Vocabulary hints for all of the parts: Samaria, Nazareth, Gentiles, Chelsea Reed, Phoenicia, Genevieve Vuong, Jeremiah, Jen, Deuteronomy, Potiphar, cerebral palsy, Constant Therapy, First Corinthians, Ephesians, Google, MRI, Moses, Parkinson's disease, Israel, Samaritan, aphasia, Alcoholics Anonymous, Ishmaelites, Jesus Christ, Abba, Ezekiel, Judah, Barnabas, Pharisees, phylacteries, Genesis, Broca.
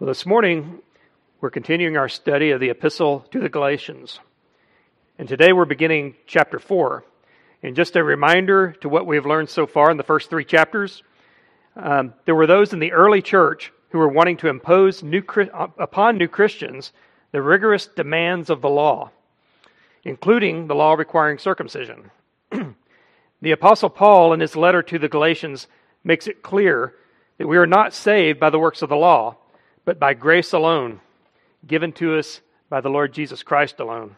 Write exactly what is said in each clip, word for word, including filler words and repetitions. Well, this morning, we're continuing our study of the Epistle to the Galatians. And today we're beginning chapter four. And just a reminder to what we've learned so far in the first three chapters, um, there were those in the early church who were wanting to impose new, upon new Christians the rigorous demands of the law, including the law requiring circumcision. The Apostle Paul, in his letter to the Galatians, makes it clear that we are not saved by the works of the law, but by grace alone, given to us by the Lord Jesus Christ alone.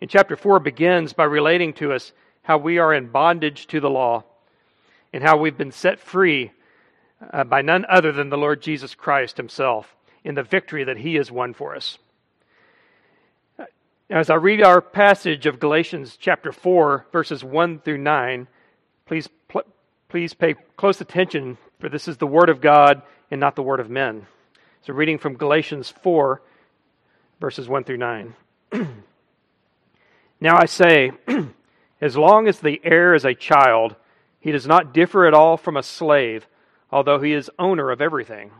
And chapter four begins by relating to us how we are in bondage to the law and how we've been set free uh, by none other than the Lord Jesus Christ himself in the victory that he has won for us. As I read our passage of Galatians chapter four, verses one through nine, please, pl- please pay close attention, for this is the Word of God and not the word of men. So reading from Galatians four, verses one through nine. Now I say, as long as the heir is a child, he does not differ at all from a slave, although he is owner of everything.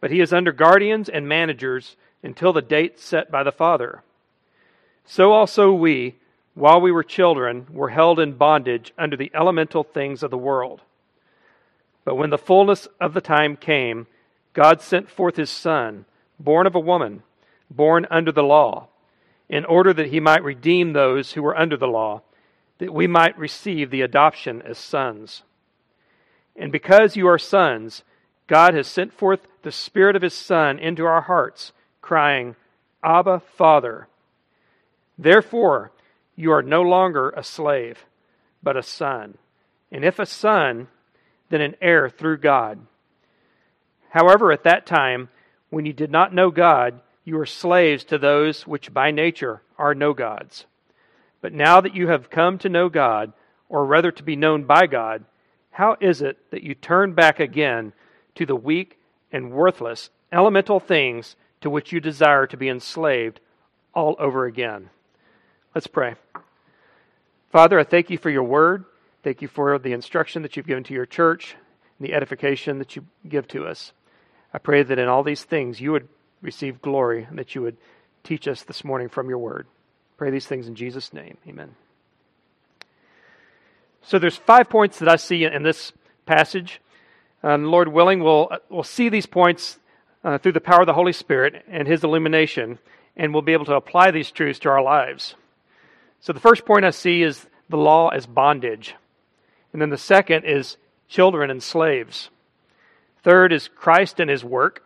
But he is under guardians and managers until the date set by the father. So also we, while we were children, were held in bondage under the elemental things of the world. But when the fullness of the time came, God sent forth His Son, born of a woman, born under the law, in order that He might redeem those who were under the law, that we might receive the adoption as sons. And because you are sons, God has sent forth the Spirit of His Son into our hearts, crying, Abba, Father. Therefore, you are no longer a slave, but a son. And if a son, then an heir through God. However, at that time, when you did not know God, you were slaves to those which by nature are no gods. But now that you have come to know God, or rather to be known by God, how is it that you turn back again to the weak and worthless elemental things to which you desire to be enslaved all over again? Let's pray. Father, I thank you for your word. Thank you for the instruction that you've given to your church and the edification that you give to us. I pray that in all these things you would receive glory and that you would teach us this morning from your word. Pray these things in Jesus' name. Amen. So there's five points that I see in this passage. And Lord willing, we'll, we'll see these points uh, through the power of the Holy Spirit and His illumination, and we'll be able to apply these truths to our lives. So the first point I see is the law as bondage. And then the second is children and slaves. Third is Christ and His work.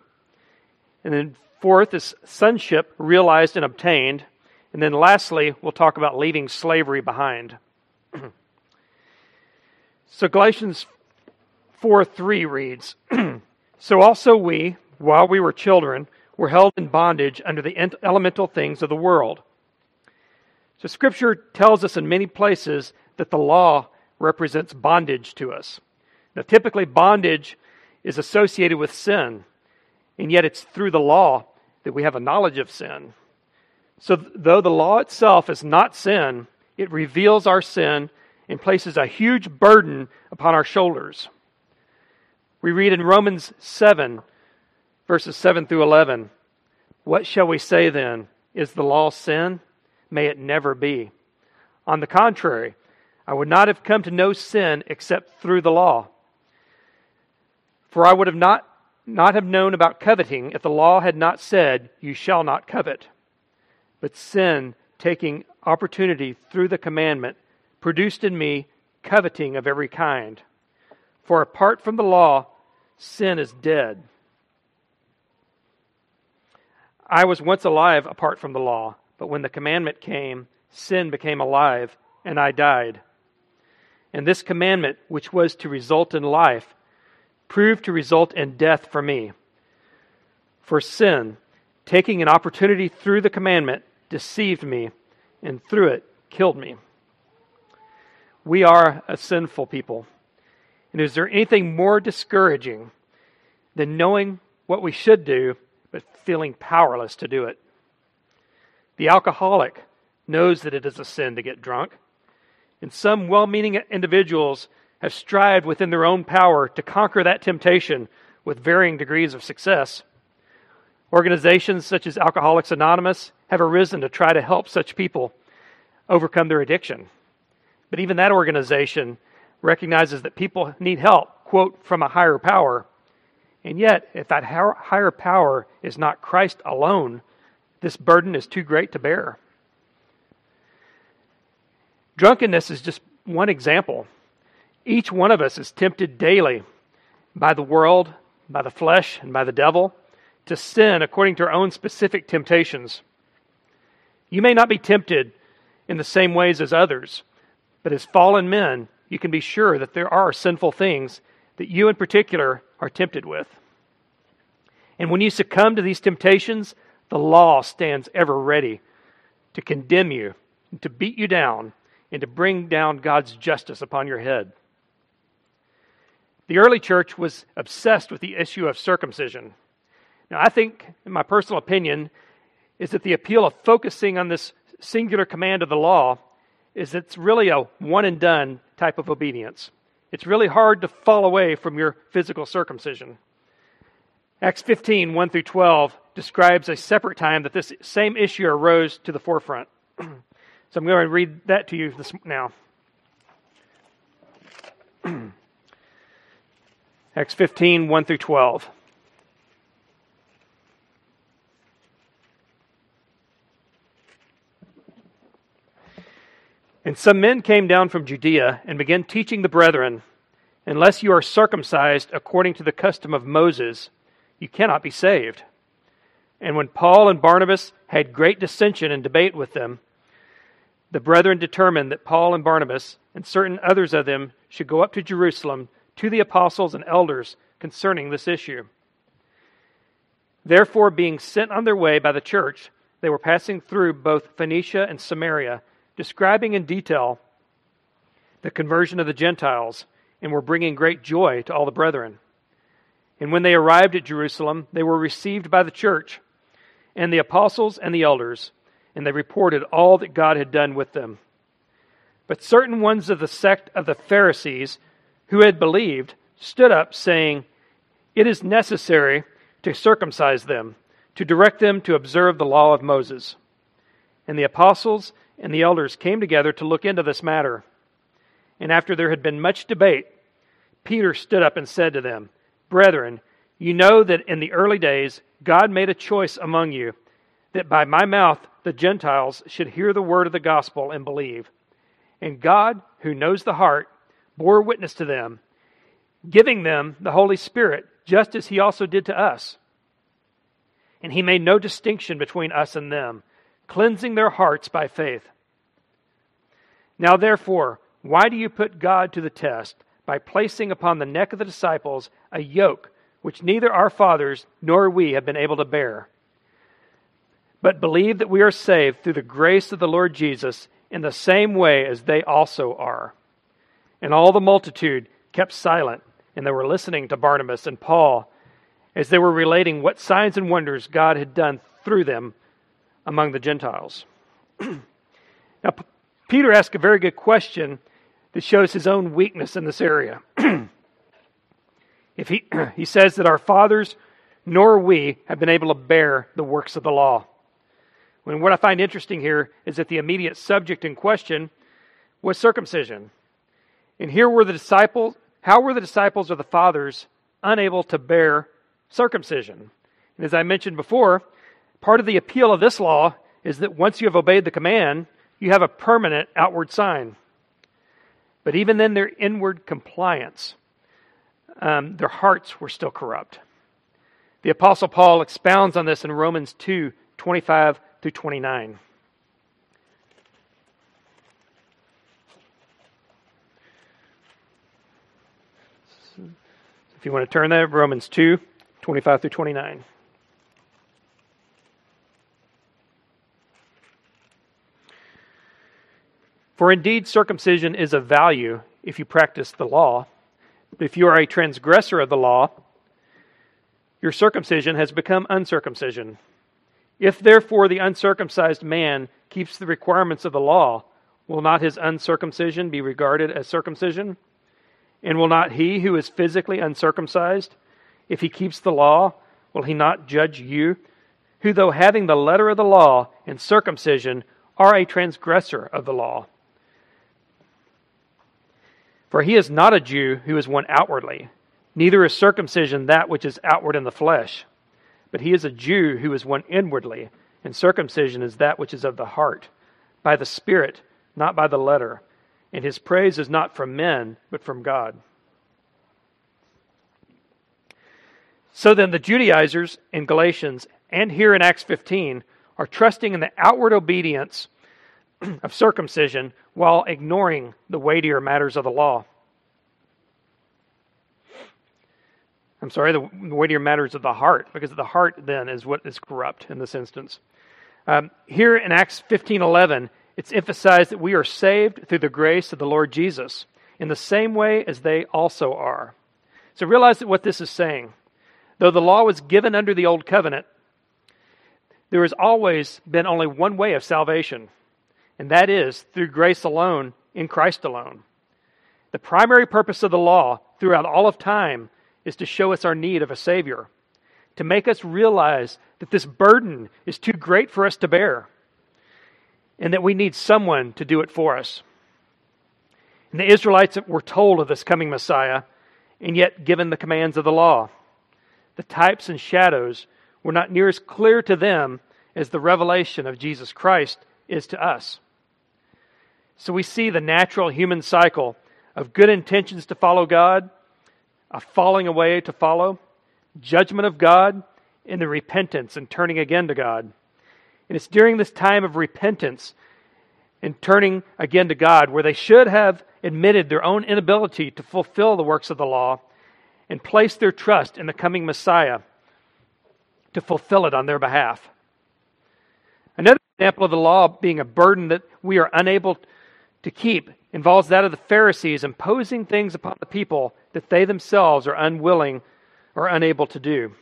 And then fourth is sonship realized and obtained. And then lastly, we'll talk about leaving slavery behind. So Galatians four three reads, So also we, while we were children, were held in bondage under the elemental things of the world. So Scripture tells us in many places that the law represents bondage to us. Now, typically bondage is associated with sin, and yet it's through the law that we have a knowledge of sin. So though the law itself is not sin, it reveals our sin and places a huge burden upon our shoulders. We read in Romans seven, verses seven through eleven, What shall we say then? Is the law sin? May it never be. On the contrary, I would not have come to know sin except through the law. For I would have not, not have known about coveting if the law had not said, You shall not covet. But sin, taking opportunity through the commandment, produced in me coveting of every kind. For apart from the law, sin is dead. I was once alive apart from the law, but when the commandment came, sin became alive, and I died. And this commandment, which was to result in life, proved to result in death for me. For sin, taking an opportunity through the commandment, deceived me, and through it killed me. We are a sinful people. And is there anything more discouraging than knowing what we should do, but feeling powerless to do it? The alcoholic knows that it is a sin to get drunk. And some well-meaning individuals have strived within their own power to conquer that temptation with varying degrees of success. Organizations such as Alcoholics Anonymous have arisen to try to help such people overcome their addiction. But even that organization recognizes that people need help, quote, from a higher power. And yet, if that higher power is not Christ alone, this burden is too great to bear. Drunkenness is just one example. Each one of us is tempted daily by the world, by the flesh, and by the devil to sin according to our own specific temptations. You may not be tempted in the same ways as others, but as fallen men, you can be sure that there are sinful things that you in particular are tempted with. And when you succumb to these temptations, the law stands ever ready to condemn you, to beat you down, and to bring down God's justice upon your head. The early church was obsessed with the issue of circumcision. Now, I think, in my personal opinion, is that the appeal of focusing on this singular command of the law is it's really a one-and-done type of obedience. It's really hard to fall away from your physical circumcision. Acts fifteen, one through twelve describes a separate time that this same issue arose to the forefront. So I'm going to read that to you this, now. Acts fifteen, one through twelve. And some men came down from Judea and began teaching the brethren, unless you are circumcised according to the custom of Moses, you cannot be saved. And when Paul and Barnabas had great dissension and debate with them, the brethren determined that Paul and Barnabas and certain others of them should go up to Jerusalem to the apostles and elders concerning this issue. Therefore, being sent on their way by the church, they were passing through both Phoenicia and Samaria, describing in detail the conversion of the Gentiles, and were bringing great joy to all the brethren. And when they arrived at Jerusalem, they were received by the church and the apostles and the elders, and they reported all that God had done with them. But certain ones of the sect of the Pharisees who had believed stood up, saying, "It is necessary to circumcise them, to direct them to observe the law of Moses." And the apostles and the elders came together to look into this matter. And after there had been much debate, Peter stood up and said to them, "Brethren, you know that in the early days God made a choice among you, that by my mouth the Gentiles should hear the word of the gospel and believe. And God, who knows the heart, bore witness to them, giving them the Holy Spirit, just as He also did to us. And He made no distinction between us and them, cleansing their hearts by faith. Now therefore, why do you put God to the test by placing upon the neck of the disciples a yoke which neither our fathers nor we have been able to bear? But believe that we are saved through the grace of the Lord Jesus in the same way as they also are." And all the multitude kept silent, and they were listening to Barnabas and Paul as they were relating what signs and wonders God had done through them among the Gentiles. Now, P- Peter asked a very good question that shows his own weakness in this area. If he, he says that our fathers nor we have been able to bear the works of the law. And what I find interesting here is that the immediate subject in question was circumcision. And here were the disciples, how were the disciples or the fathers unable to bear circumcision? And as I mentioned before, part of the appeal of this law is that once you have obeyed the command, you have a permanent outward sign. But even then, their inward compliance, um, their hearts were still corrupt. The Apostle Paul expounds on this in Romans two, twenty-five through twenty-nine. If you want to turn there, Romans two, twenty-five through twenty-nine. "For indeed circumcision is of value if you practice the law, but if you are a transgressor of the law, your circumcision has become uncircumcision. If therefore the uncircumcised man keeps the requirements of the law, will not his uncircumcision be regarded as circumcision? And will not he who is physically uncircumcised, if he keeps the law, will he not judge you who though having the letter of the law and circumcision are a transgressor of the law. For he is not a Jew who is one outwardly, neither is circumcision that which is outward in the flesh. But he is a Jew who is one inwardly, and circumcision is that which is of the heart, by the Spirit, not by the letter. And his praise is not from men, but from God. So then the Judaizers in Galatians, and here in Acts fifteen, are trusting in the outward obedience of circumcision while ignoring the weightier matters of the law. I'm sorry, the weightier matters of the heart, because the heart then is what is corrupt in this instance. Um, here in Acts fifteen eleven, it's emphasized that we are saved through the grace of the Lord Jesus in the same way as they also are. So realize that what this is saying. Though the law was given under the old covenant, there has always been only one way of salvation, and that is through grace alone, in Christ alone. The primary purpose of the law throughout all of time is to show us our need of a Savior, to make us realize that this burden is too great for us to bear, and that we need someone to do it for us. And the Israelites were told of this coming Messiah, and yet given the commands of the law. The types and shadows were not near as clear to them as the revelation of Jesus Christ is to us. So we see the natural human cycle of good intentions to follow God, a falling away to follow, judgment of God, and the repentance and turning again to God. And it's during this time of repentance and turning again to God where they should have admitted their own inability to fulfill the works of the law and place their trust in the coming Messiah to fulfill it on their behalf. Another example of the law being a burden that we are unable to keep involves that of the Pharisees imposing things upon the people that they themselves are unwilling or unable to do.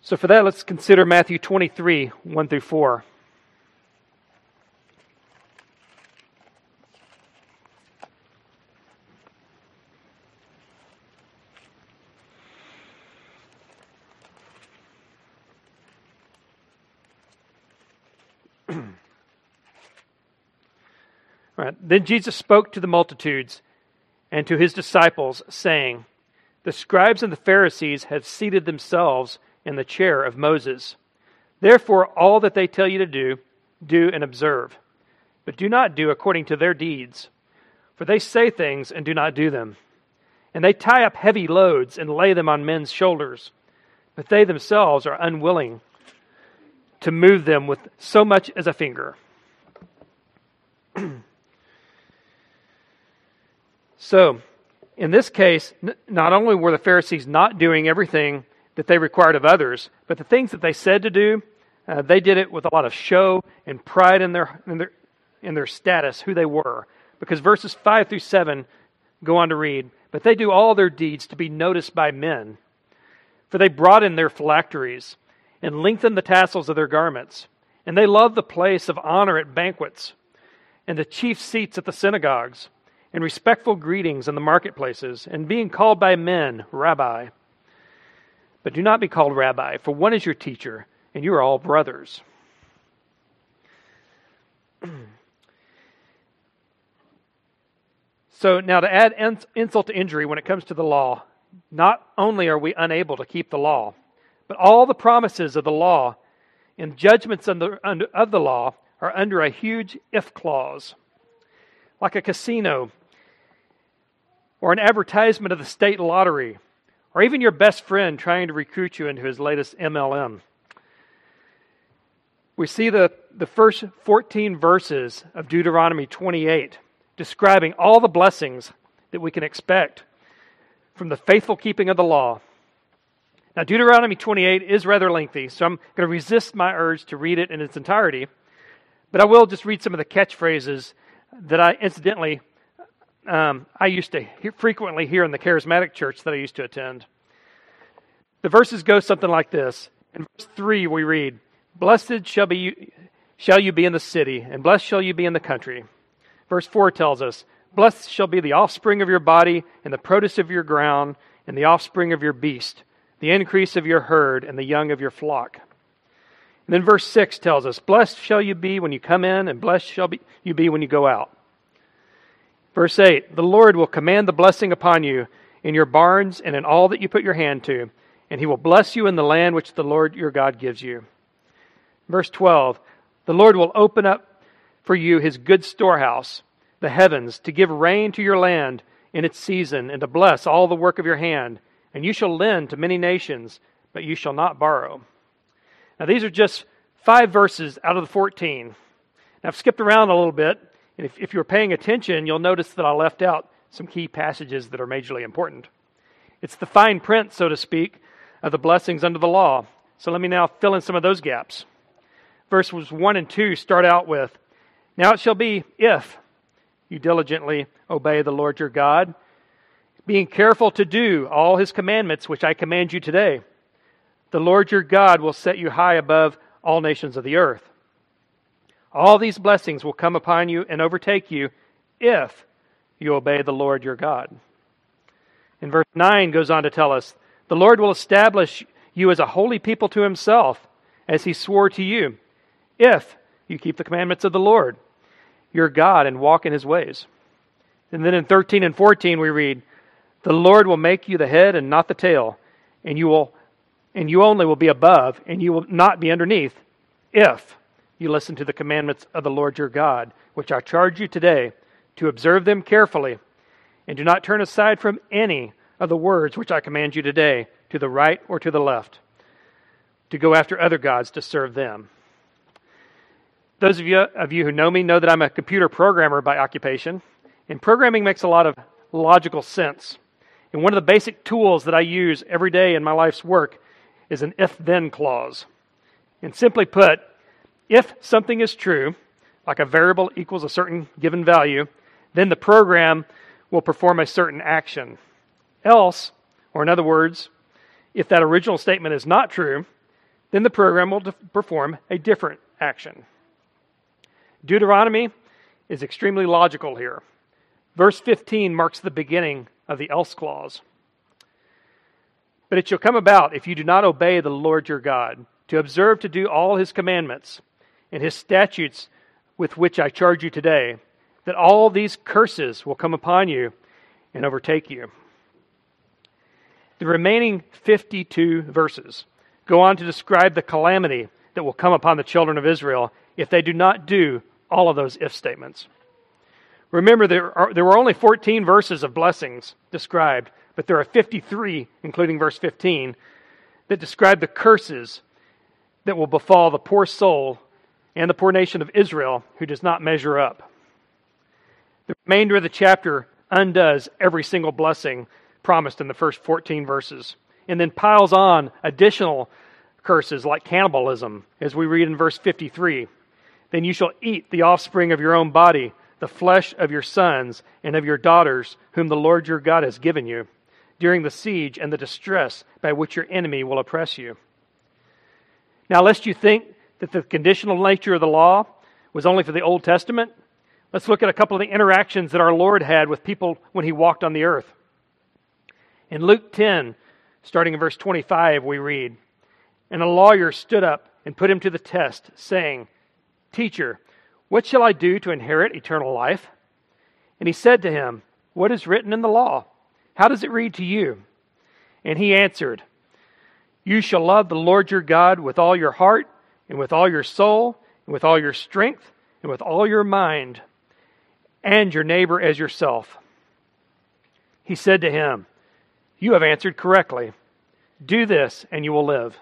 So for that, let's consider Matthew twenty-three, one through four. All right. Then Jesus spoke to the multitudes and to his disciples, saying, "The scribes and the Pharisees have seated themselves in the chair of Moses. Therefore, all that they tell you to do, do and observe. But do not do according to their deeds, for they say things and do not do them. And they tie up heavy loads and lay them on men's shoulders, but they themselves are unwilling to move them with so much as a finger." So, in this case, n- not only were the Pharisees not doing everything that they required of others, but the things that they said to do, uh, they did it with a lot of show and pride in their, in their in their status, who they were. Because verses five through seven go on to read, "But they do all their deeds to be noticed by men, for they brought in their phylacteries and lengthened the tassels of their garments, and they loved the place of honor at banquets, and the chief seats at the synagogues, and respectful greetings in the marketplaces, and being called by men, Rabbi. But do not be called Rabbi, for one is your teacher, and you are all brothers." So now, to add insult to injury when it comes to the law, not only are we unable to keep the law, but all the promises of the law and judgments under, under, of the law are under a huge if clause. Like a casino, or an advertisement of the state lottery, or even your best friend trying to recruit you into his latest M L M. We see the, the first fourteen verses of Deuteronomy twenty-eight describing all the blessings that we can expect from the faithful keeping of the law. Now, Deuteronomy twenty-eight is rather lengthy, so I'm going to resist my urge to read it in its entirety, but I will just read some of the catchphrases that I, incidentally, Um, I used to hear, frequently hear in the charismatic church that I used to attend. The verses go something like this. In verse three we read, "Blessed shall be you, shall you be in the city, and blessed shall you be in the country." Verse four tells us, "Blessed shall be the offspring of your body, and the produce of your ground, and the offspring of your beast, the increase of your herd, and the young of your flock." And then verse six tells us, blessed shall you be when you come in, and blessed shall be you be when you go out. Verse eight, the Lord will command the blessing upon you in your barns and in all that you put your hand to, and he will bless you in the land which the Lord your God gives you. Verse twelve, the Lord will open up for you his good storehouse, the heavens, to give rain to your land in its season, and to bless all the work of your hand. And you shall lend to many nations, but you shall not borrow. Now these are just five verses out of the fourteen. Now I've skipped around a little bit, and if, if you're paying attention, you'll notice that I left out some key passages that are majorly important. It's the fine print, so to speak, of the blessings under the law. So let me now fill in some of those gaps. Verses one and two start out with, now it shall be if you diligently obey the Lord your God, being careful to do all his commandments which I command you today. The Lord your God will set you high above all nations of the earth. All these blessings will come upon you and overtake you if you obey the Lord your God. And verse nine goes on to tell us, the Lord will establish you as a holy people to himself, as he swore to you, if you keep the commandments of the Lord your God and walk in his ways. And then in thirteen and fourteen we read, the Lord will make you the head and not the tail, and you will, and you only will be above, and you will not be underneath, if you listen to the commandments of the Lord your God, which I charge you today, to observe them carefully, and do not turn aside from any of the words which I command you today, to the right or to the left, to go after other gods to serve them. Those of you, of you who know me know that I'm a computer programmer by occupation, and programming makes a lot of logical sense. And one of the basic tools that I use every day in my life's work is an if-then clause. And simply put, if something is true, like a variable equals a certain given value, then the program will perform a certain action. Else, or in other words, if that original statement is not true, then the program will def- perform a different action. Deuteronomy is extremely logical here. Verse fifteen marks the beginning of the else clause. But it shall come about if you do not obey the Lord your God, to observe to do all his commandments and his statutes with which I charge you today, that all these curses will come upon you and overtake you. The remaining fifty-two verses go on to describe the calamity that will come upon the children of Israel if they do not do all of those if statements. Remember, there are, there were only fourteen verses of blessings described, but there are fifty-three, including verse fifteen, that describe the curses that will befall the poor soul and the poor nation of Israel who does not measure up. The remainder of the chapter undoes every single blessing promised in the first fourteen verses, and then piles on additional curses like cannibalism, as we read in verse fifty-three. Then you shall eat the offspring of your own body, the flesh of your sons and of your daughters, whom the Lord your God has given you, during the siege and the distress by which your enemy will oppress you. Now, lest you think that the conditional nature of the law was only for the Old Testament, let's look at a couple of the interactions that our Lord had with people when he walked on the earth. In Luke ten, starting in verse twenty-five, we read, and a lawyer stood up and put him to the test, saying, Teacher, what shall I do to inherit eternal life? And he said to him, what is written in the law? How does it read to you? And he answered, you shall love the Lord your God with all your heart, and with all your soul, and with all your strength, and with all your mind, and your neighbor as yourself. He said to him, you have answered correctly. Do this, and you will live.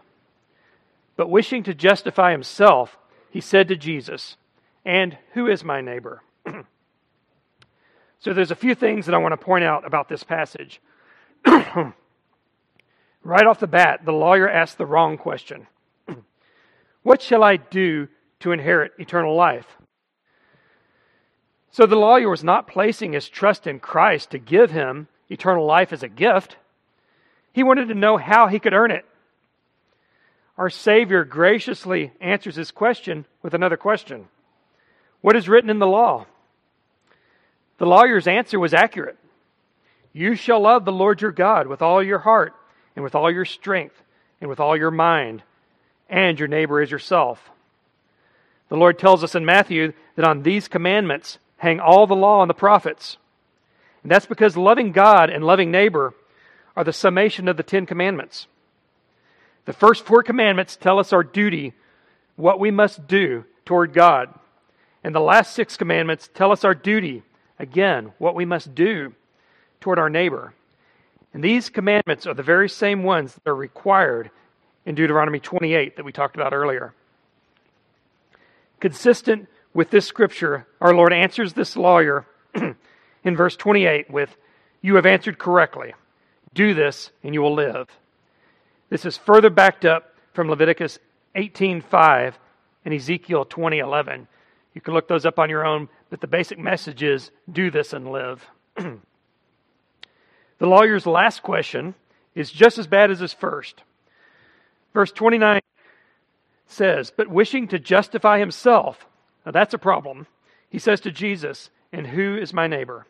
But wishing to justify himself, he said to Jesus, and who is my neighbor? So there's a few things that I want to point out about this passage. Right off the bat, the lawyer asked the wrong question. What shall I do to inherit eternal life? So the lawyer was not placing his trust in Christ to give him eternal life as a gift. He wanted to know how he could earn it. Our Savior graciously answers his question with another question. What is written in the law? The lawyer's answer was accurate. You shall love the Lord your God with all your heart, and with all your strength, and with all your mind, and your neighbor as yourself. The Lord tells us in Matthew that on these commandments hang all the law and the prophets. And that's because loving God and loving neighbor are the summation of the Ten Commandments. The first four commandments tell us our duty, what we must do toward God. And the last six commandments tell us our duty, again, what we must do toward our neighbor. And these commandments are the very same ones that are required in Deuteronomy twenty-eight that we talked about earlier. Consistent with this scripture, our Lord answers this lawyer in verse twenty-eight with, "You have answered correctly. Do this and you will live." This is further backed up from Leviticus eighteen five and Ezekiel twenty eleven. You can look those up on your own, but the basic message is, do this and live. The lawyer's last question is just as bad as his first. Verse twenty-nine says, "But wishing to justify himself," now that's a problem, he says to Jesus, "And who is my neighbor?"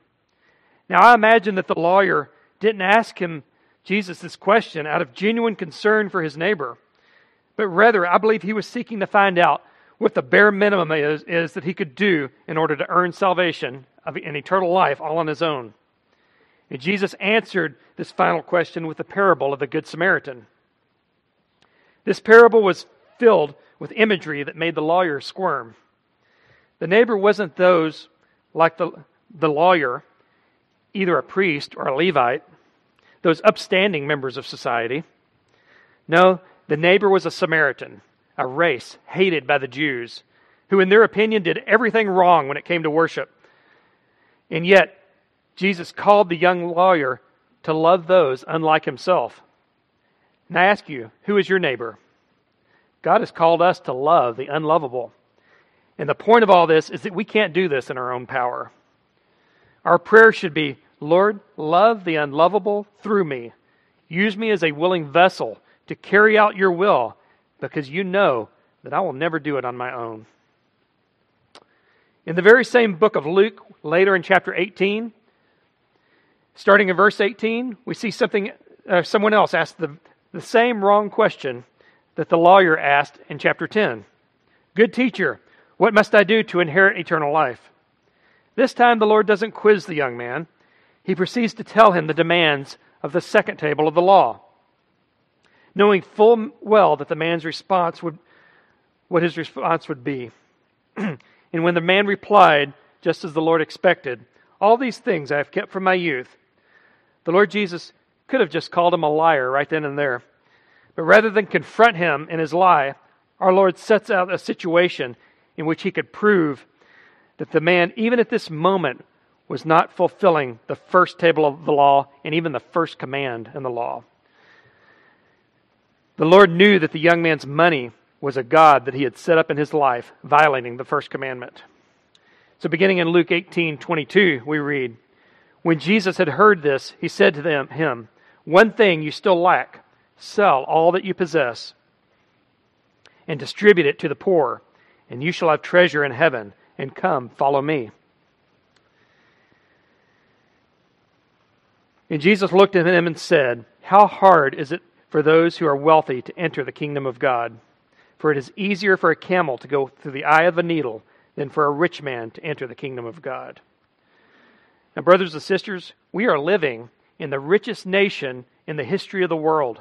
Now I imagine that the lawyer didn't ask him, Jesus, this question out of genuine concern for his neighbor, but rather I believe he was seeking to find out what the bare minimum is, is that he could do in order to earn salvation and eternal life all on his own. And Jesus answered this final question with the parable of the Good Samaritan. This parable was filled with imagery that made the lawyer squirm. The neighbor wasn't those like the, the lawyer, either a priest or a Levite, those upstanding members of society. No, the neighbor was a Samaritan, a race hated by the Jews, who in their opinion did everything wrong when it came to worship. And yet, Jesus called the young lawyer to love those unlike himself. And I ask you, who is your neighbor? God has called us to love the unlovable. And the point of all this is that we can't do this in our own power. Our prayer should be, "Lord, love the unlovable through me. Use me as a willing vessel to carry out your will, because you know that I will never do it on my own." In the very same book of Luke, later in chapter eighteen, starting in verse eighteen, we see something. Uh, someone else asked the, the same wrong question that the lawyer asked in chapter ten. "Good teacher, what must I do to inherit eternal life?" This time the Lord doesn't quiz the young man. He proceeds to tell him the demands of the second table of the law, knowing full well that the man's response would, what his response would be. And when the man replied, just as the Lord expected, "All these things I have kept from my youth," the Lord Jesus could have just called him a liar right then and there. But rather than confront him in his lie, our Lord sets out a situation in which he could prove that the man, even at this moment, was not fulfilling the first table of the law and even the first command in the law. The Lord knew that the young man's money was a god that he had set up in his life, violating the first commandment. So beginning in Luke eighteen twenty-two, we read, "When Jesus had heard this, he said to them, him, 'One thing you still lack, sell all that you possess and distribute it to the poor, and you shall have treasure in heaven, and come, follow me.'" And Jesus looked at him and said, "How hard is it for those who are wealthy to enter the kingdom of God? For it is easier for a camel to go through the eye of a needle than for a rich man to enter the kingdom of God." Now, brothers and sisters, we are living in the richest nation in the history of the world.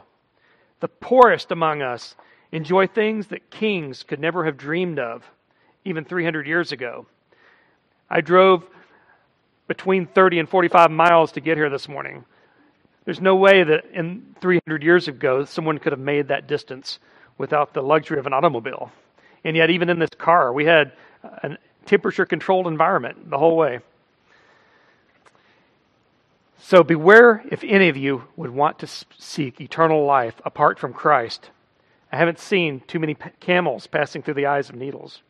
The poorest among us enjoy things that kings could never have dreamed of, even three hundred years ago. I drove between thirty and forty-five miles to get here this morning. There's no way that in three hundred years ago someone could have made that distance without the luxury of an automobile. And yet even in this car, we had a temperature-controlled environment the whole way. So beware if any of you would want to seek eternal life apart from Christ. I haven't seen too many camels passing through the eyes of needles.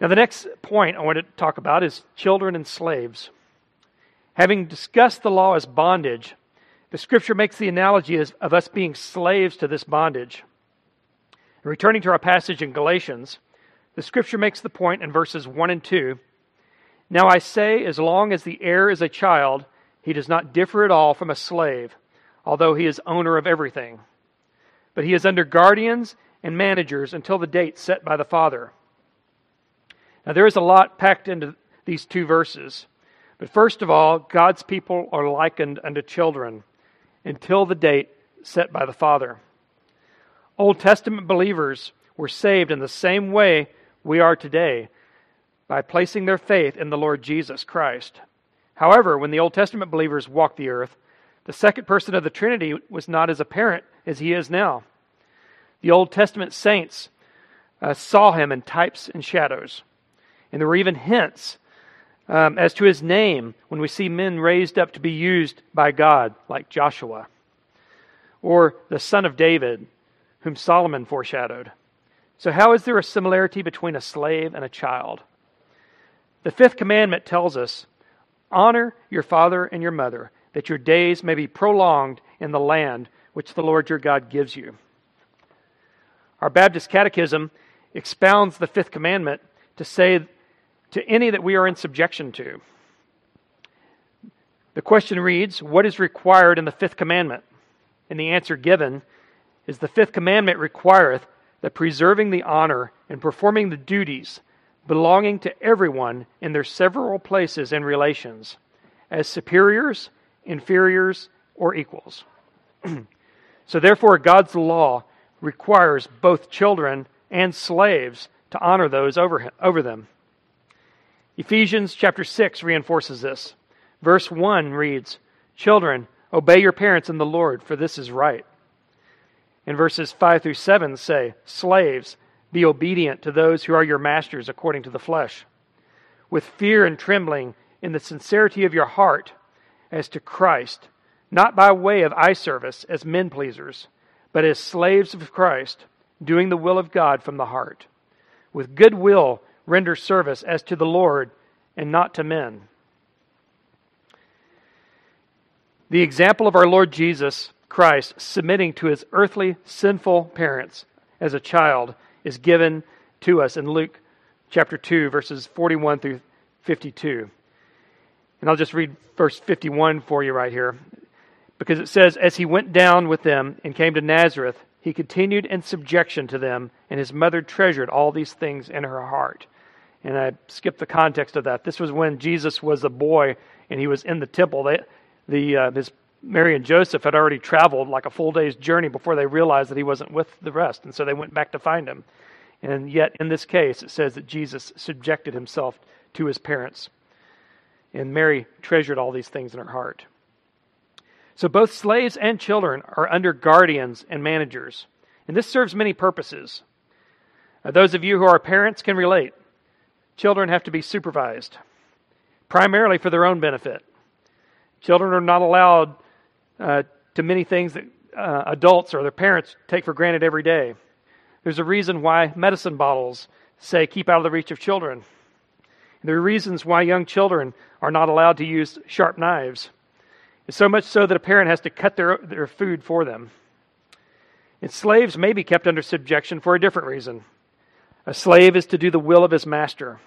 Now, the next point I want to talk about is children and slaves. Having discussed the law as bondage, the Scripture makes the analogy of us being slaves to this bondage. Returning to our passage in Galatians, the Scripture makes the point in verses one and two, "Now I say, as long as the heir is a child, he does not differ at all from a slave, although he is owner of everything. but he is under guardians and managers until the date set by the Father. Now there is a lot packed into these two verses. But first of all, God's people are likened unto children until the date set by the Father. Old Testament believers were saved in the same way we are today, by placing their faith in the Lord Jesus Christ. However, when the Old Testament believers walked the earth, the second person of the Trinity was not as apparent as he is now. The Old Testament saints uh, saw him in types and shadows. And there were even hints um, as to his name when we see men raised up to be used by God, like Joshua, or the son of David, whom Solomon foreshadowed. So how is there a similarity between a slave and a child? The fifth commandment tells us, honor your father and your mother, that your days may be prolonged in the land which the Lord your God gives you. Our Baptist Catechism expounds the fifth commandment to say to any that we are in subjection to. The question reads, what is required in the fifth commandment? And the answer given is, the fifth commandment requireth that preserving the honor and performing the duties belonging to everyone in their several places and relations, as superiors, inferiors, or equals. So therefore God's law requires both children and slaves to honor those over him, over them. Ephesians chapter six reinforces this. Verse one reads, children, obey your parents in the Lord, for this is right. And verses five through seven say, slaves, be obedient to those who are your masters according to the flesh, with fear and trembling in the sincerity of your heart as to Christ, not by way of eye service as men pleasers, but as slaves of Christ, doing the will of God from the heart. With good will, render service as to the Lord and not to men. The example of our Lord Jesus Christ submitting to his earthly sinful parents as a child is given to us in Luke chapter two, verses forty-one through fifty-two. And I'll just read verse fifty-one for you right here, because it says, as he went down with them and came to Nazareth, he continued in subjection to them, and his mother treasured all these things in her heart. And I skipped the context of that. This was when Jesus was a boy, and he was in the temple. They, the uh, his Mary and Joseph had already traveled like a full day's journey before they realized that he wasn't with the rest, and so they went back to find him. And yet, in this case, it says that Jesus subjected himself to his parents, and Mary treasured all these things in her heart. So both slaves and children are under guardians and managers. And this serves many purposes. Now, those of you who are parents can relate. Children have to be supervised, primarily for their own benefit. Children are not allowed uh, to many things that uh, adults or their parents take for granted every day. There's a reason why medicine bottles say keep out of the reach of children. And there are reasons why young children are not allowed to use sharp knives. So much so that a parent has to cut their, their food for them. And slaves may be kept under subjection for a different reason. A slave is to do the will of his master.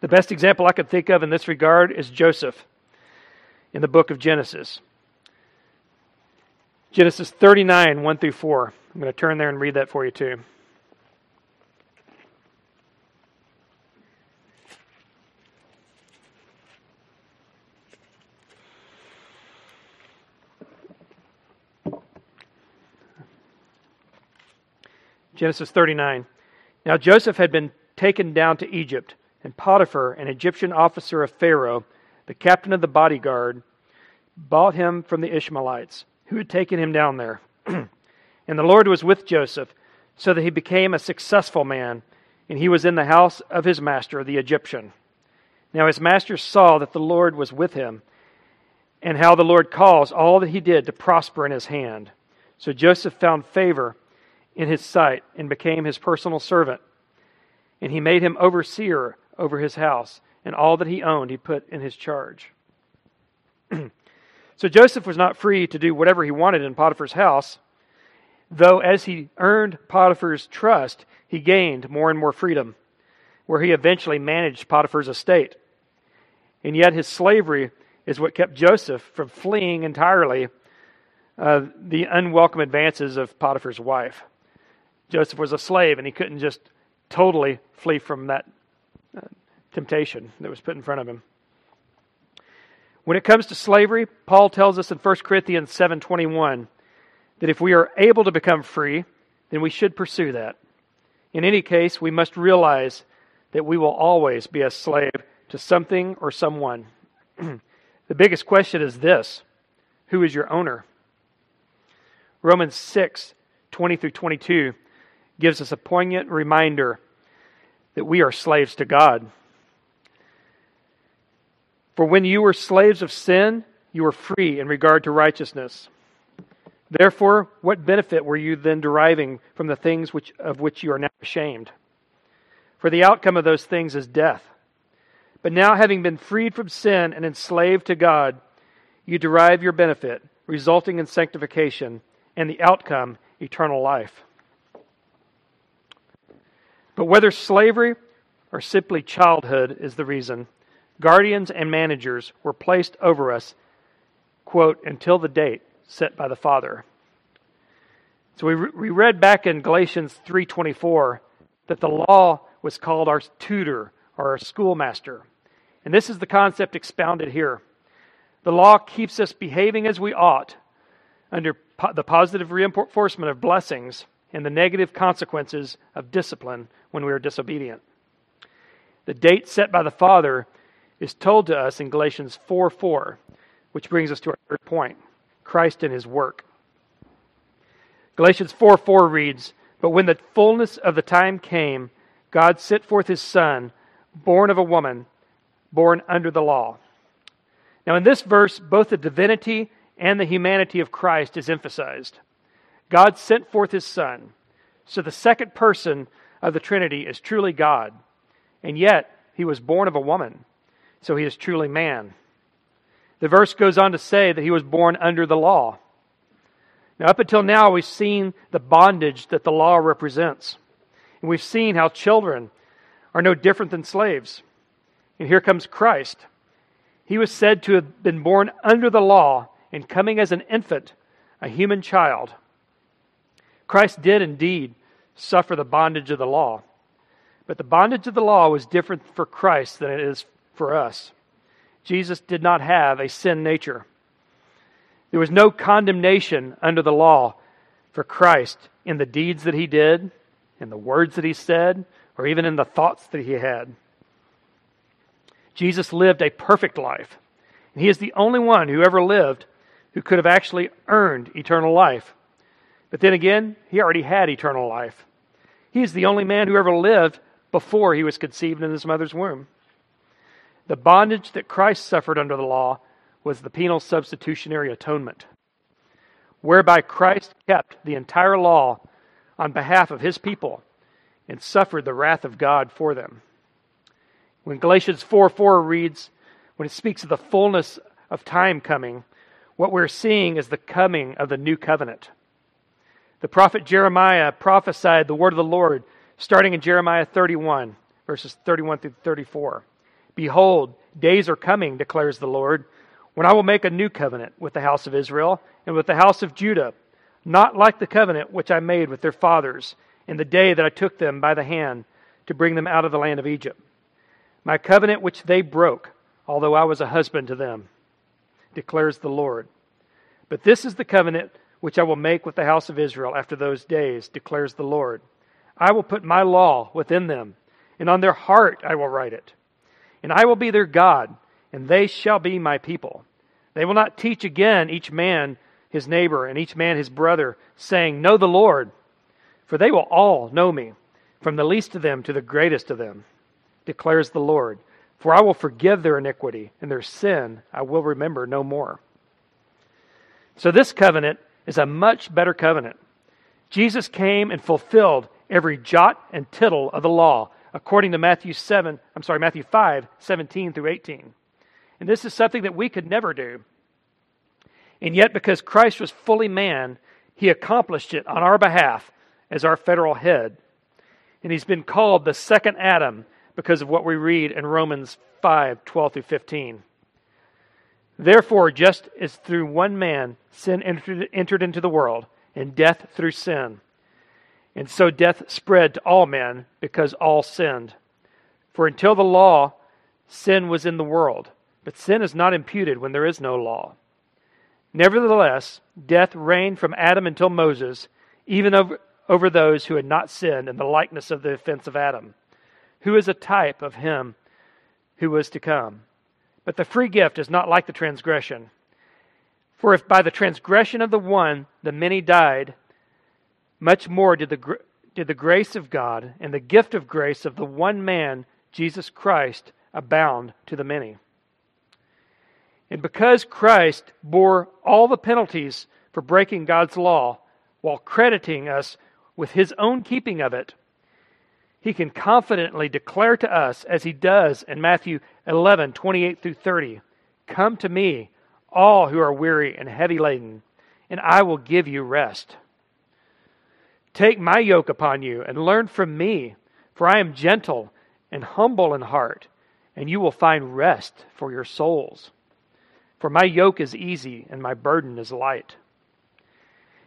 The best example I could think of in this regard is Joseph in the book of Genesis. Genesis thirty-nine, one through four. I'm going to turn there and read that for you too. Genesis thirty-nine. Now Joseph had been taken down to Egypt, and Potiphar, an Egyptian officer of Pharaoh, the captain of the bodyguard, bought him from the Ishmaelites, who had taken him down there. And the Lord was with Joseph, so that he became a successful man, and he was in the house of his master, the Egyptian. Now his master saw that the Lord was with him, and how the Lord caused all that he did to prosper in his hand. So Joseph found favor in his sight, and became his personal servant. And he made him overseer over his house, and all that he owned he put in his charge. So Joseph was not free to do whatever he wanted in Potiphar's house, though as he earned Potiphar's trust, he gained more and more freedom, where he eventually managed Potiphar's estate. And yet his slavery is what kept Joseph from fleeing entirely uh, the unwelcome advances of Potiphar's wife. Joseph was a slave, and he couldn't just totally flee from that uh, temptation that was put in front of him. When it comes to slavery, Paul tells us in First Corinthians seven twenty-one that if we are able to become free, then we should pursue that. In any case, we must realize that we will always be a slave to something or someone. The biggest question is this: who is your owner? Romans six twenty through twenty-two gives us a poignant reminder that we are slaves to God. For when you were slaves of sin, you were free in regard to righteousness. Therefore, what benefit were you then deriving from the things which, of which you are now ashamed? For the outcome of those things is death. But now, having been freed from sin and enslaved to God, you derive your benefit, resulting in sanctification, and the outcome, eternal life. But whether slavery or simply childhood is the reason, guardians and managers were placed over us, quote, until the date set by the Father. So we, re- we read back in Galatians three twenty-four that the law was called our tutor or our schoolmaster. And this is the concept expounded here. The law keeps us behaving as we ought under po- the positive reinforcement of blessings and the negative consequences of discipline when we are disobedient. The date set by the Father is told to us in Galatians four four, which brings us to our third point: Christ and His work. Galatians four four reads, "But when the fullness of the time came, God sent forth His Son, born of a woman, born under the law." Now in this verse, both the divinity and the humanity of Christ is emphasized. God sent forth His Son, so the second person of the Trinity is truly God, and yet He was born of a woman, so He is truly man. The verse goes on to say that He was born under the law. Now, up until now, we've seen the bondage that the law represents. And we've seen how children are no different than slaves. And here comes Christ. He was said to have been born under the law and coming as an infant, a human child. Christ did indeed suffer the bondage of the law. But the bondage of the law was different for Christ than it is for us. Jesus did not have a sin nature. There was no condemnation under the law for Christ in the deeds that He did, in the words that He said, or even in the thoughts that He had. Jesus lived a perfect life, and He is the only one who ever lived who could have actually earned eternal life. But then again, He already had eternal life. He is the only man who ever lived before He was conceived in His mother's womb. The bondage that Christ suffered under the law was the penal substitutionary atonement, whereby Christ kept the entire law on behalf of His people and suffered the wrath of God for them. When Galatians four four reads, when it speaks of the fullness of time coming, what we're seeing is the coming of the new covenant. The prophet Jeremiah prophesied the word of the Lord starting in Jeremiah thirty-one, verses thirty-one through thirty-four. "Behold, days are coming, declares the Lord, when I will make a new covenant with the house of Israel and with the house of Judah, not like the covenant which I made with their fathers in the day that I took them by the hand to bring them out of the land of Egypt. My covenant which they broke, although I was a husband to them, declares the Lord. But this is the covenant which I will make with the house of Israel after those days, declares the Lord. I will put my law within them, and on their heart I will write it. And I will be their God, and they shall be my people. They will not teach again each man his neighbor and each man his brother, saying, Know the Lord, for they will all know me, from the least of them to the greatest of them, declares the Lord. For I will forgive their iniquity, and their sin I will remember no more." So this covenant is a much better covenant. Jesus came and fulfilled every jot and tittle of the law, according to Matthew seven, I'm sorry, Matthew five seventeen through eighteen. And this is something that we could never do. And yet, because Christ was fully man, He accomplished it on our behalf as our federal head. And He's been called the second Adam because of what we read in Romans five twelve through fifteen. Therefore, just as through one man sin entered, entered into the world, and death through sin, and so death spread to all men because all sinned. For until the law, sin was in the world, but sin is not imputed when there is no law. Nevertheless, death reigned from Adam until Moses, even over, over those who had not sinned in the likeness of the offense of Adam, who is a type of him who was to come. But the free gift is not like the transgression. For if by the transgression of the one the many died, much more did the, did the grace of God and the gift of grace of the one man, Jesus Christ, abound to the many. And because Christ bore all the penalties for breaking God's law while crediting us with His own keeping of it, He can confidently declare to us, as He does in Matthew eleven, twenty-eight through thirty, "Come to me, all who are weary and heavy laden, and I will give you rest. Take my yoke upon you and learn from me, for I am gentle and humble in heart, and you will find rest for your souls. For my yoke is easy and my burden is light."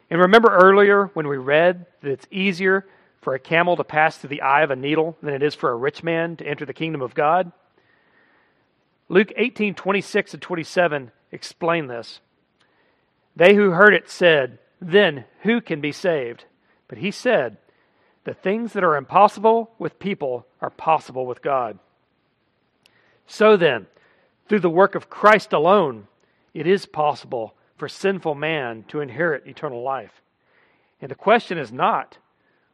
And remember earlier when we read that it's easier for a camel to pass through the eye of a needle than it is for a rich man to enter the kingdom of God? Luke eighteen, twenty-six and twenty-seven explain this. "They who heard it said, 'Then who can be saved?' But he said, 'The things that are impossible with people are possible with God.' So then, through the work of Christ alone, it is possible for sinful man to inherit eternal life. And the question is not,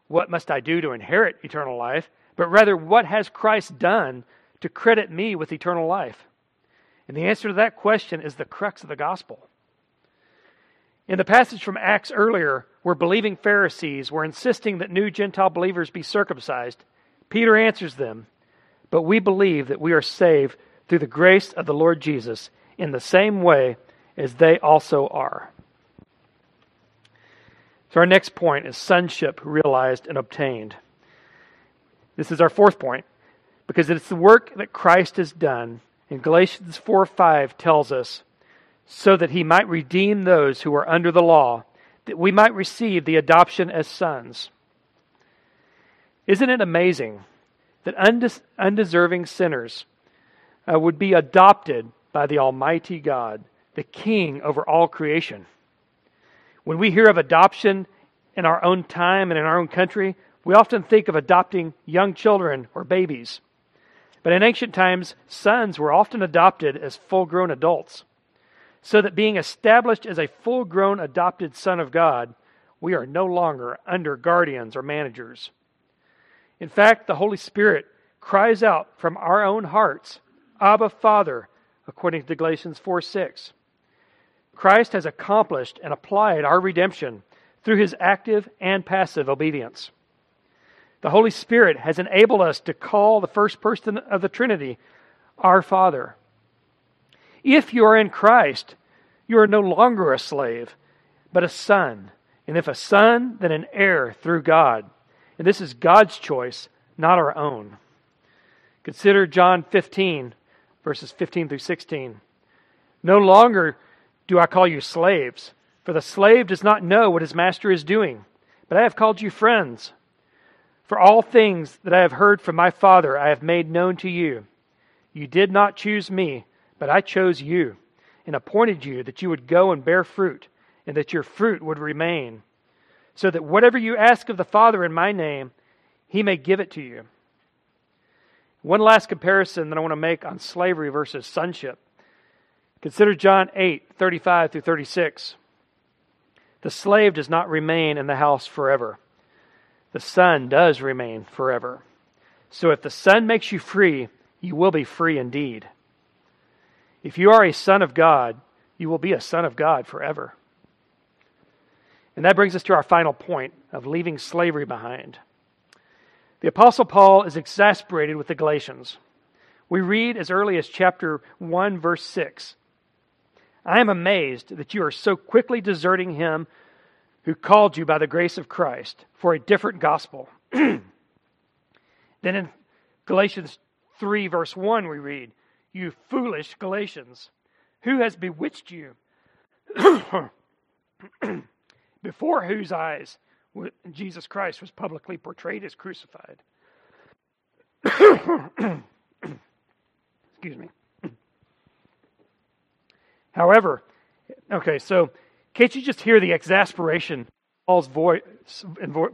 what must I do to inherit eternal life? But rather, what has Christ done to credit me with eternal life?" And the answer to that question is the crux of the gospel. In the passage from Acts earlier, where believing Pharisees were insisting that new Gentile believers be circumcised, Peter answers them, "But we believe that we are saved through the grace of the Lord Jesus in the same way as they also are." So our next point is sonship realized and obtained. This is our fourth point, because it's the work that Christ has done. And Galatians four five tells us, "So that he might redeem those who are under the law, that we might receive the adoption as sons." Isn't it amazing that undes- undeserving sinners uh, would be adopted by the Almighty God, the King over all creation? When we hear of adoption in our own time and in our own country, we often think of adopting young children or babies. But in ancient times, sons were often adopted as full-grown adults. So that being established as a full-grown adopted son of God, we are no longer under guardians or managers. In fact, the Holy Spirit cries out from our own hearts, "Abba, Father," according to Galatians four six. Christ has accomplished and applied our redemption through His active and passive obedience. The Holy Spirit has enabled us to call the first person of the Trinity our Father. If you are in Christ, you are no longer a slave, but a son. And if a son, then an heir through God. And this is God's choice, not our own. Consider John fifteen, verses fifteen through sixteen. "No longer do I call you slaves, for the slave does not know what his master is doing. But I have called you friends. For all things that I have heard from my Father I have made known to you. You did not choose me, but I chose you, and appointed you that you would go and bear fruit, and that your fruit would remain, so that whatever you ask of the Father in my name, He may give it to you." One last comparison that I want to make on slavery versus sonship. Consider John eight, thirty-five through thirty-six. "The slave does not remain in the house forever. The son does remain forever. So if the son makes you free, you will be free indeed." If you are a son of God, you will be a son of God forever. And that brings us to our final point of leaving slavery behind. The Apostle Paul is exasperated with the Galatians. We read as early as chapter one, verse six, "I am amazed that you are so quickly deserting him who called you by the grace of Christ for a different gospel." Then in Galatians three, verse one, we read, "You foolish Galatians, Who has bewitched you? Before whose eyes Jesus Christ was publicly portrayed as crucified. Excuse me. However, okay, so can't you just hear the exasperation Paul's voice,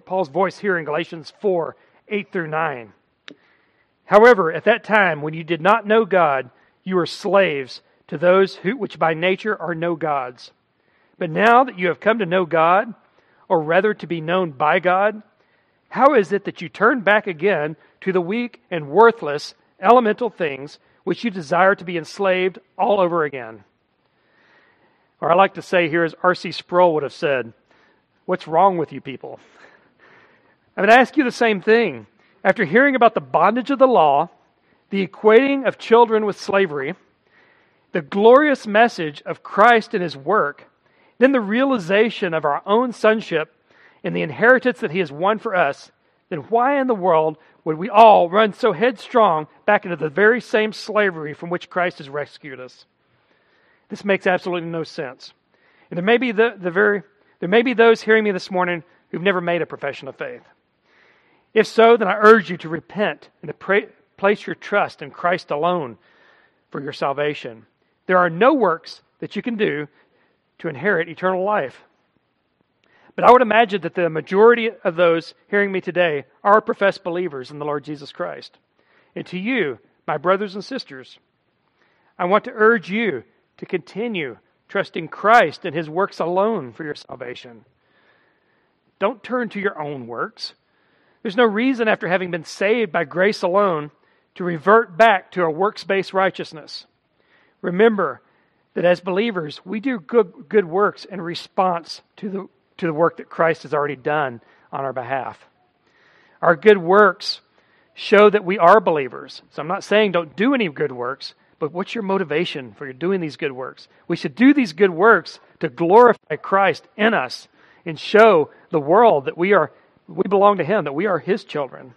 Paul's voice here in Galatians four, eight through nine? However, at that time, when you did not know God, you were slaves to those who, which by nature are no gods. But now that you have come to know God, or rather to be known by God, how is it that you turn back again to the weak and worthless elemental things which you desire to be enslaved all over again? Or I like to say here, as R C Sproul would have said, what's wrong with you people? I mean, I ask you the same thing. After hearing about the bondage of the law, the equating of children with slavery, the glorious message of Christ and His work, then the realization of our own sonship and the inheritance that He has won for us, then why in the world would we all run so headstrong back into the very same slavery from which Christ has rescued us? This makes absolutely no sense. And there may be the, the very there may be those hearing me this morning who've never made a profession of faith. If so, then I urge you to repent and to pray, place your trust in Christ alone for your salvation. There are no works that you can do to inherit eternal life. But I would imagine that the majority of those hearing me today are professed believers in the Lord Jesus Christ. And to you, my brothers and sisters, I want to urge you to continue trusting Christ and His works alone for your salvation. Don't turn to your own works. There's no reason, after having been saved by grace alone, to revert back to a works-based righteousness. Remember that as believers, we do good, good works in response to the, to the work that Christ has already done on our behalf. Our good works show that we are believers. So I'm not saying don't do any good works, but what's your motivation for doing these good works? We should do these good works to glorify Christ in us and show the world that we are we belong to Him, that we are His children.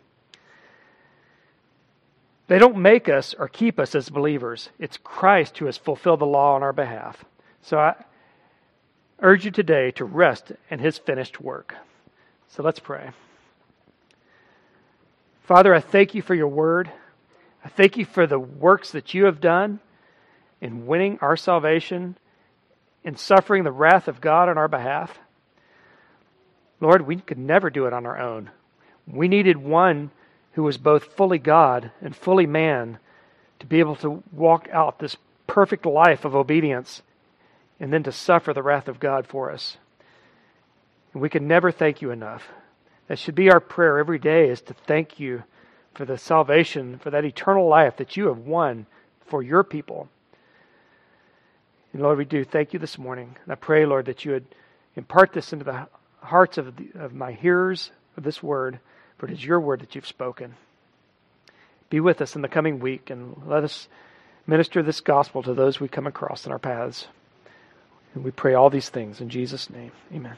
They don't make us or keep us as believers. It's Christ who has fulfilled the law on our behalf. So I urge you today to rest in His finished work. So let's pray. Father, I thank You for Your word. I thank You for the works that You have done in winning our salvation, in suffering the wrath of God on our behalf. Lord, we could never do it on our own. We needed one who was both fully God and fully man to be able to walk out this perfect life of obedience and then to suffer the wrath of God for us. And we can never thank You enough. That should be our prayer every day, is to thank You for the salvation, for that eternal life that You have won for Your people. And Lord, we do thank You this morning. And I pray, Lord, that You would impart this into the hearts of, the, of my hearers of this word, for it is Your word that You've spoken. Be with us in the coming week, and let us minister this gospel to those we come across in our paths. And we pray all these things in Jesus' name. Amen.